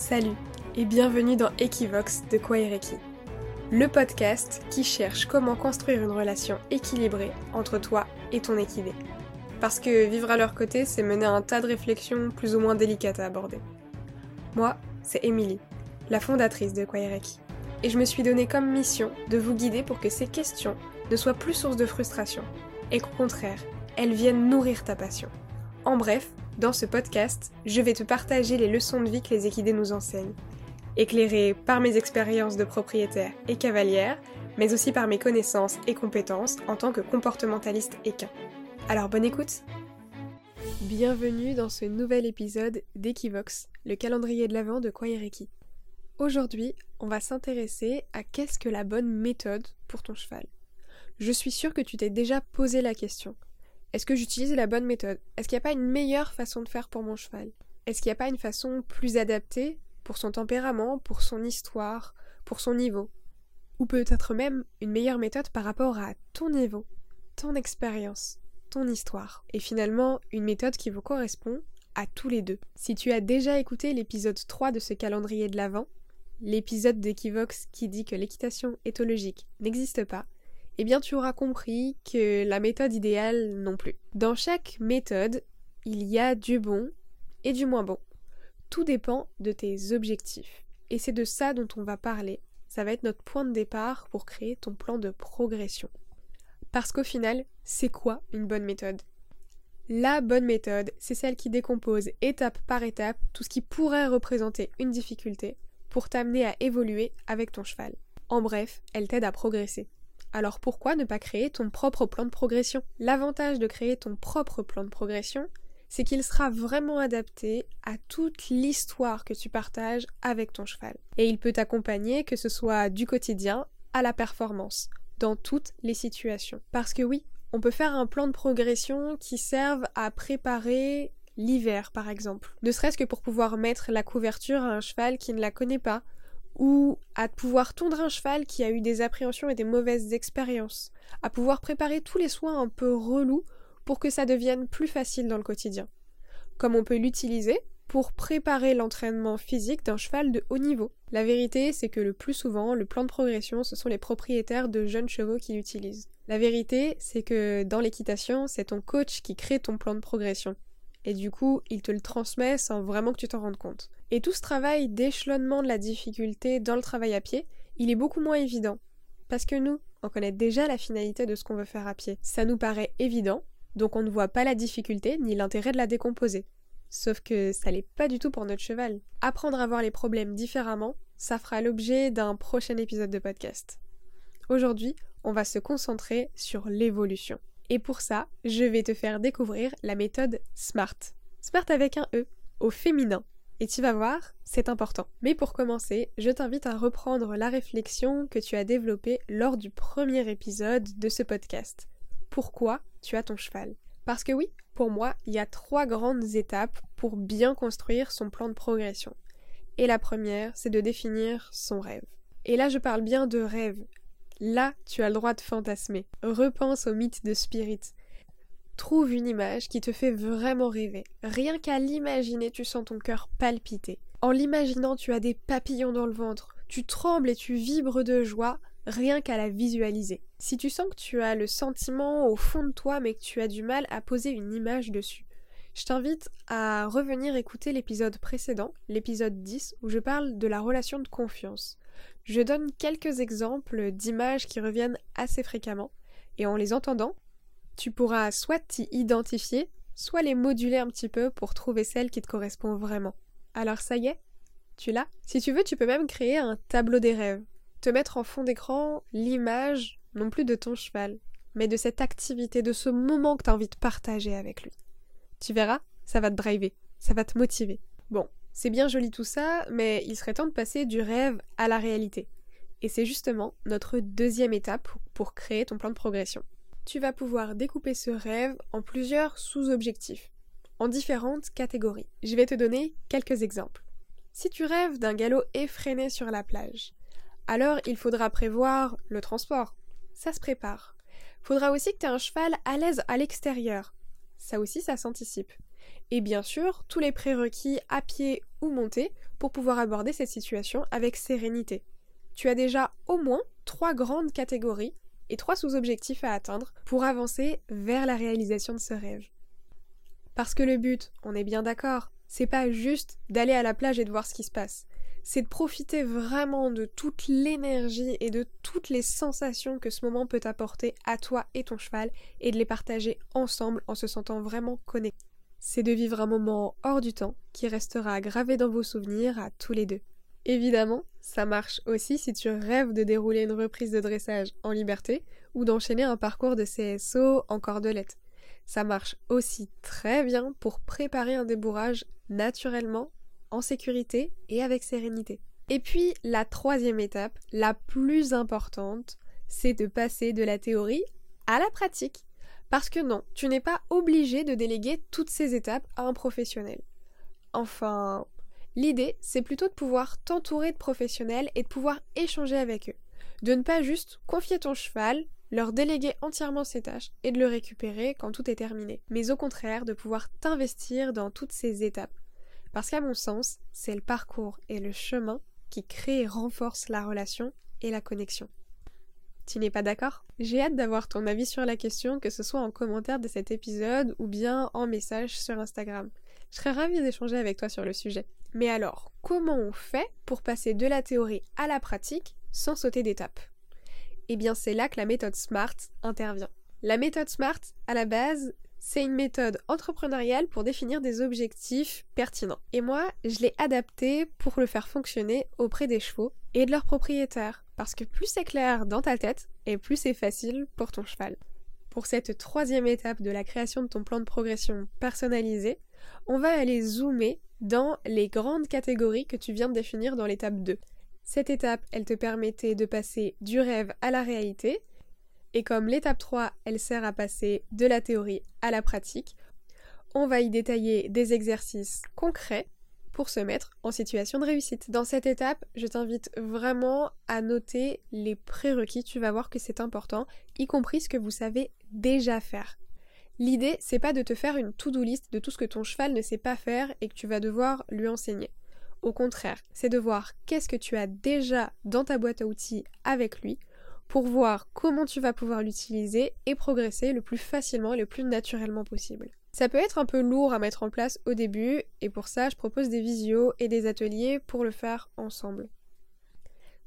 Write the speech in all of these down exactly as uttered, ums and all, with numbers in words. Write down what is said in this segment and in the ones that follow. Salut et bienvenue dans Equivox de Quairêqui, le podcast qui cherche comment construire une relation équilibrée entre toi et ton équivé. Parce que vivre à leur côté, c'est mener un tas de réflexions plus ou moins délicates à aborder. Moi, c'est Émilie, la fondatrice de Quairêqui, et je me suis donné comme mission de vous guider pour que ces questions ne soient plus source de frustration, et qu'au contraire, elles viennent nourrir ta passion. En bref, dans ce podcast, je vais te partager les leçons de vie que les équidés nous enseignent, éclairées par mes expériences de propriétaire et cavalière, mais aussi par mes connaissances et compétences en tant que comportementaliste équin. Alors bonne écoute. Bienvenue dans ce nouvel épisode d'Equivox, le calendrier de l'Avent de Quairêqui. Aujourd'hui, on va s'intéresser à qu'est-ce que la bonne méthode pour ton cheval. Je suis sûre que tu t'es déjà posé la question. Est-ce que j'utilise la bonne méthode ? Est-ce qu'il n'y a pas une meilleure façon de faire pour mon cheval ? Est-ce qu'il n'y a pas une façon plus adaptée pour son tempérament, pour son histoire, pour son niveau ? Ou peut-être même une meilleure méthode par rapport à ton niveau, ton expérience, ton histoire. Et finalement, une méthode qui vous correspond à tous les deux. Si tu as déjà écouté l'épisode trois de ce calendrier de l'Avent, l'épisode d'Equivox qui dit que l'équitation éthologique n'existe pas, eh bien tu auras compris que la méthode idéale non plus. Dans chaque méthode, il y a du bon et du moins bon. Tout dépend de tes objectifs. Et c'est de ça dont on va parler. Ça va être notre point de départ pour créer ton plan de progression. Parce qu'au final, c'est quoi une bonne méthode ? La bonne méthode, c'est celle qui décompose étape par étape tout ce qui pourrait représenter une difficulté pour t'amener à évoluer avec ton cheval. En bref, elle t'aide à progresser. Alors pourquoi ne pas créer ton propre plan de progression ? L'avantage de créer ton propre plan de progression, c'est qu'il sera vraiment adapté à toute l'histoire que tu partages avec ton cheval. Et il peut t'accompagner, que ce soit du quotidien à la performance, dans toutes les situations. Parce que oui, on peut faire un plan de progression qui serve à préparer l'hiver par exemple. Ne serait-ce que pour pouvoir mettre la couverture à un cheval qui ne la connaît pas, ou à pouvoir tondre un cheval qui a eu des appréhensions et des mauvaises expériences, à pouvoir préparer tous les soins un peu relous pour que ça devienne plus facile dans le quotidien. Comme on peut l'utiliser pour préparer l'entraînement physique d'un cheval de haut niveau. La vérité, c'est que le plus souvent, le plan de progression, ce sont les propriétaires de jeunes chevaux qui l'utilisent. La vérité, c'est que dans l'équitation, c'est ton coach qui crée ton plan de progression. Et du coup, il te le transmet sans vraiment que tu t'en rendes compte. Et tout ce travail d'échelonnement de la difficulté dans le travail à pied, il est beaucoup moins évident. Parce que nous, on connaît déjà la finalité de ce qu'on veut faire à pied. Ça nous paraît évident, donc on ne voit pas la difficulté ni l'intérêt de la décomposer. Sauf que ça l'est pas du tout pour notre cheval. Apprendre à voir les problèmes différemment, ça fera l'objet d'un prochain épisode de podcast. Aujourd'hui, on va se concentrer sur l'évolution. Et pour ça, je vais te faire découvrir la méthode SMART. SMART avec un E, au féminin. Et tu vas voir, c'est important. Mais pour commencer, je t'invite à reprendre la réflexion que tu as développée lors du premier épisode de ce podcast. Pourquoi tu as ton cheval ? Parce que oui, pour moi, il y a trois grandes étapes pour bien construire son plan de progression. Et la première, c'est de définir son rêve. Et là, je parle bien de rêve. Là, tu as le droit de fantasmer. Repense au mythe de Spirit. Trouve une image qui te fait vraiment rêver. Rien qu'à l'imaginer, tu sens ton cœur palpiter. En l'imaginant, tu as des papillons dans le ventre. Tu trembles et tu vibres de joie, rien qu'à la visualiser. Si tu sens que tu as le sentiment au fond de toi, mais que tu as du mal à poser une image dessus, je t'invite à revenir écouter l'épisode précédent, l'épisode dix, où je parle de la relation de confiance. Je donne quelques exemples d'images qui reviennent assez fréquemment, et en les entendant, tu pourras soit t'y identifier, soit les moduler un petit peu pour trouver celle qui te correspond vraiment. Alors ça y est, tu l'as ? Si tu veux, tu peux même créer un tableau des rêves, te mettre en fond d'écran l'image, non plus de ton cheval, mais de cette activité, de ce moment que tu as envie de partager avec lui. Tu verras, ça va te driver, ça va te motiver. Bon. C'est bien joli tout ça, mais il serait temps de passer du rêve à la réalité. Et c'est justement notre deuxième étape pour créer ton plan de progression. Tu vas pouvoir découper ce rêve en plusieurs sous-objectifs, en différentes catégories. Je vais te donner quelques exemples. Si tu rêves d'un galop effréné sur la plage, alors il faudra prévoir le transport. Ça se prépare. Faudra aussi que tu aies un cheval à l'aise à l'extérieur. Ça aussi, ça s'anticipe. Et bien sûr, tous les prérequis à pied ou monter pour pouvoir aborder cette situation avec sérénité. Tu as déjà au moins trois grandes catégories et trois sous-objectifs à atteindre pour avancer vers la réalisation de ce rêve. Parce que le but, on est bien d'accord, c'est pas juste d'aller à la plage et de voir ce qui se passe. C'est de profiter vraiment de toute l'énergie et de toutes les sensations que ce moment peut apporter à toi et ton cheval et de les partager ensemble en se sentant vraiment connectés. C'est de vivre un moment hors du temps qui restera gravé dans vos souvenirs à tous les deux. Évidemment, ça marche aussi si tu rêves de dérouler une reprise de dressage en liberté ou d'enchaîner un parcours de C S O en cordelette. Ça marche aussi très bien pour préparer un débourrage naturellement, en sécurité et avec sérénité. Et puis, la troisième étape, la plus importante, c'est de passer de la théorie à la pratique. Parce que non, tu n'es pas obligé de déléguer toutes ces étapes à un professionnel. Enfin, l'idée, c'est plutôt de pouvoir t'entourer de professionnels et de pouvoir échanger avec eux. De ne pas juste confier ton cheval, leur déléguer entièrement ses tâches et de le récupérer quand tout est terminé. Mais au contraire, de pouvoir t'investir dans toutes ces étapes. Parce qu'à mon sens, c'est le parcours et le chemin qui créent et renforcent la relation et la connexion. Tu n'es pas d'accord ? J'ai hâte d'avoir ton avis sur la question, que ce soit en commentaire de cet épisode ou bien en message sur Instagram. Je serais ravie d'échanger avec toi sur le sujet. Mais alors, comment on fait pour passer de la théorie à la pratique sans sauter d'étape ? Eh bien, c'est là que la méthode SMART intervient. La méthode SMART, à la base, c'est une méthode entrepreneuriale pour définir des objectifs pertinents. Et moi, je l'ai adaptée pour le faire fonctionner auprès des chevaux et de leurs propriétaires. Parce que plus c'est clair dans ta tête, et plus c'est facile pour ton cheval. Pour cette troisième étape de la création de ton plan de progression personnalisé, on va aller zoomer dans les grandes catégories que tu viens de définir dans l'étape deux. Cette étape, elle te permettait de passer du rêve à la réalité, et comme l'étape trois, elle sert à passer de la théorie à la pratique, on va y détailler des exercices concrets pour se mettre en situation de réussite. Dans cette étape, je t'invite vraiment à noter les prérequis, tu vas voir que c'est important, y compris ce que vous savez déjà faire. L'idée, c'est pas de te faire une to-do list de tout ce que ton cheval ne sait pas faire et que tu vas devoir lui enseigner. Au contraire, c'est de voir qu'est-ce que tu as déjà dans ta boîte à outils avec lui, pour voir comment tu vas pouvoir l'utiliser et progresser le plus facilement et le plus naturellement possible. Ça peut être un peu lourd à mettre en place au début, et pour ça je propose des visios et des ateliers pour le faire ensemble.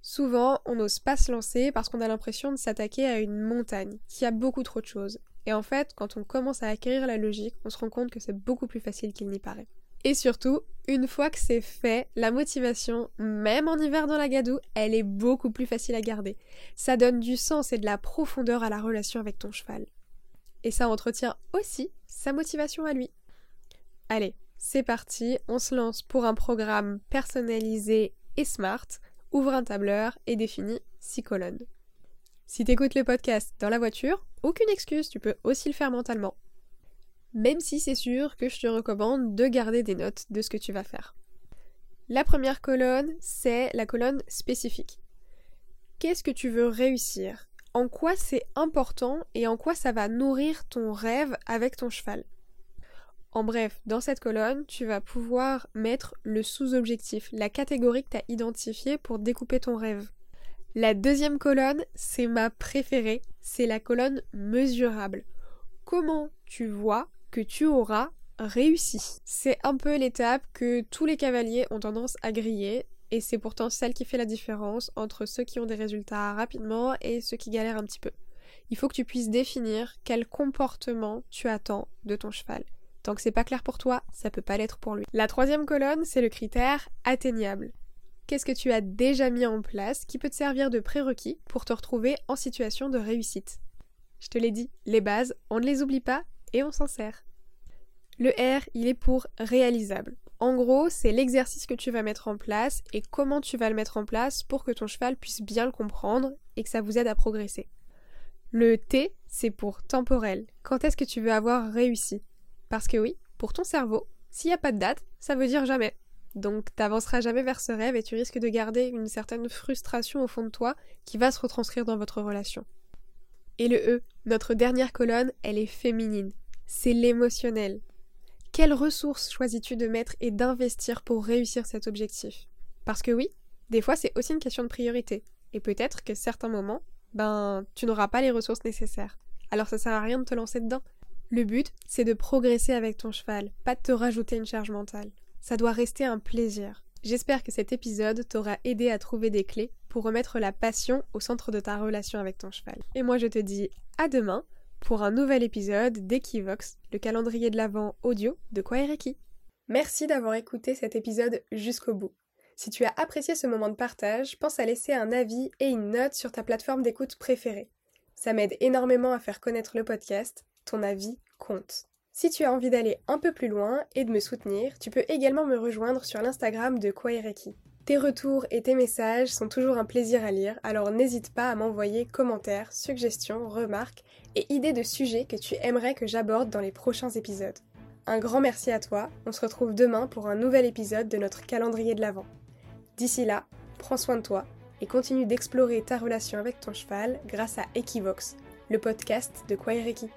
Souvent, on n'ose pas se lancer parce qu'on a l'impression de s'attaquer à une montagne, qui a beaucoup trop de choses. Et en fait, quand on commence à acquérir la logique, on se rend compte que c'est beaucoup plus facile qu'il n'y paraît. Et surtout, une fois que c'est fait, la motivation, même en hiver dans la gadoue, elle est beaucoup plus facile à garder. Ça donne du sens et de la profondeur à la relation avec ton cheval. Et ça entretient aussi sa motivation à lui. Allez, c'est parti, on se lance pour un programme personnalisé et smart. Ouvre un tableur et définis six colonnes. Si t'écoutes le podcast dans la voiture, aucune excuse, tu peux aussi le faire mentalement. Même si c'est sûr que je te recommande de garder des notes de ce que tu vas faire. La première colonne, c'est la colonne spécifique. Qu'est-ce que tu veux réussir ? En quoi c'est important et en quoi ça va nourrir ton rêve avec ton cheval ? En bref, dans cette colonne, tu vas pouvoir mettre le sous-objectif, la catégorie que tu as identifiée pour découper ton rêve. La deuxième colonne, c'est ma préférée, c'est la colonne mesurable. Comment tu vois que tu auras réussi. C'est un peu l'étape que tous les cavaliers ont tendance à griller et c'est pourtant celle qui fait la différence entre ceux qui ont des résultats rapidement et ceux qui galèrent un petit peu. Il faut que tu puisses définir quel comportement tu attends de ton cheval. Tant que c'est pas clair pour toi, ça peut pas l'être pour lui. La troisième colonne, c'est le critère atteignable. Qu'est-ce que tu as déjà mis en place qui peut te servir de prérequis pour te retrouver en situation de réussite ? Je te l'ai dit, les bases, on ne les oublie pas et on s'en sert. Le R, il est pour réalisable. En gros, c'est l'exercice que tu vas mettre en place et comment tu vas le mettre en place pour que ton cheval puisse bien le comprendre et que ça vous aide à progresser. Le T, c'est pour temporel. Quand est-ce que tu veux avoir réussi ? Parce que oui, pour ton cerveau, s'il n'y a pas de date, ça veut dire jamais. Donc t'avanceras jamais vers ce rêve et tu risques de garder une certaine frustration au fond de toi qui va se retranscrire dans votre relation. Et le E, notre dernière colonne, elle est féminine. C'est l'émotionnel. Quelles ressources choisis-tu de mettre et d'investir pour réussir cet objectif? Parce que oui, des fois c'est aussi une question de priorité. Et peut-être que certains moments, ben, tu n'auras pas les ressources nécessaires. Alors ça sert à rien de te lancer dedans. Le but, c'est de progresser avec ton cheval, pas de te rajouter une charge mentale. Ça doit rester un plaisir. J'espère que cet épisode t'aura aidé à trouver des clés pour remettre la passion au centre de ta relation avec ton cheval. Et moi je te dis à demain pour un nouvel épisode d'Equivox, le calendrier de l'Avent audio de Quairêqui. Merci d'avoir écouté cet épisode jusqu'au bout. Si tu as apprécié ce moment de partage, pense à laisser un avis et une note sur ta plateforme d'écoute préférée. Ça m'aide énormément à faire connaître le podcast, ton avis compte. Si tu as envie d'aller un peu plus loin et de me soutenir, tu peux également me rejoindre sur l'Instagram de Quairêqui. Tes retours et tes messages sont toujours un plaisir à lire, alors n'hésite pas à m'envoyer commentaires, suggestions, remarques et idées de sujets que tu aimerais que j'aborde dans les prochains épisodes. Un grand merci à toi, on se retrouve demain pour un nouvel épisode de notre calendrier de l'Avent. D'ici là, prends soin de toi et continue d'explorer ta relation avec ton cheval grâce à Equivox, le podcast de Quairêqui.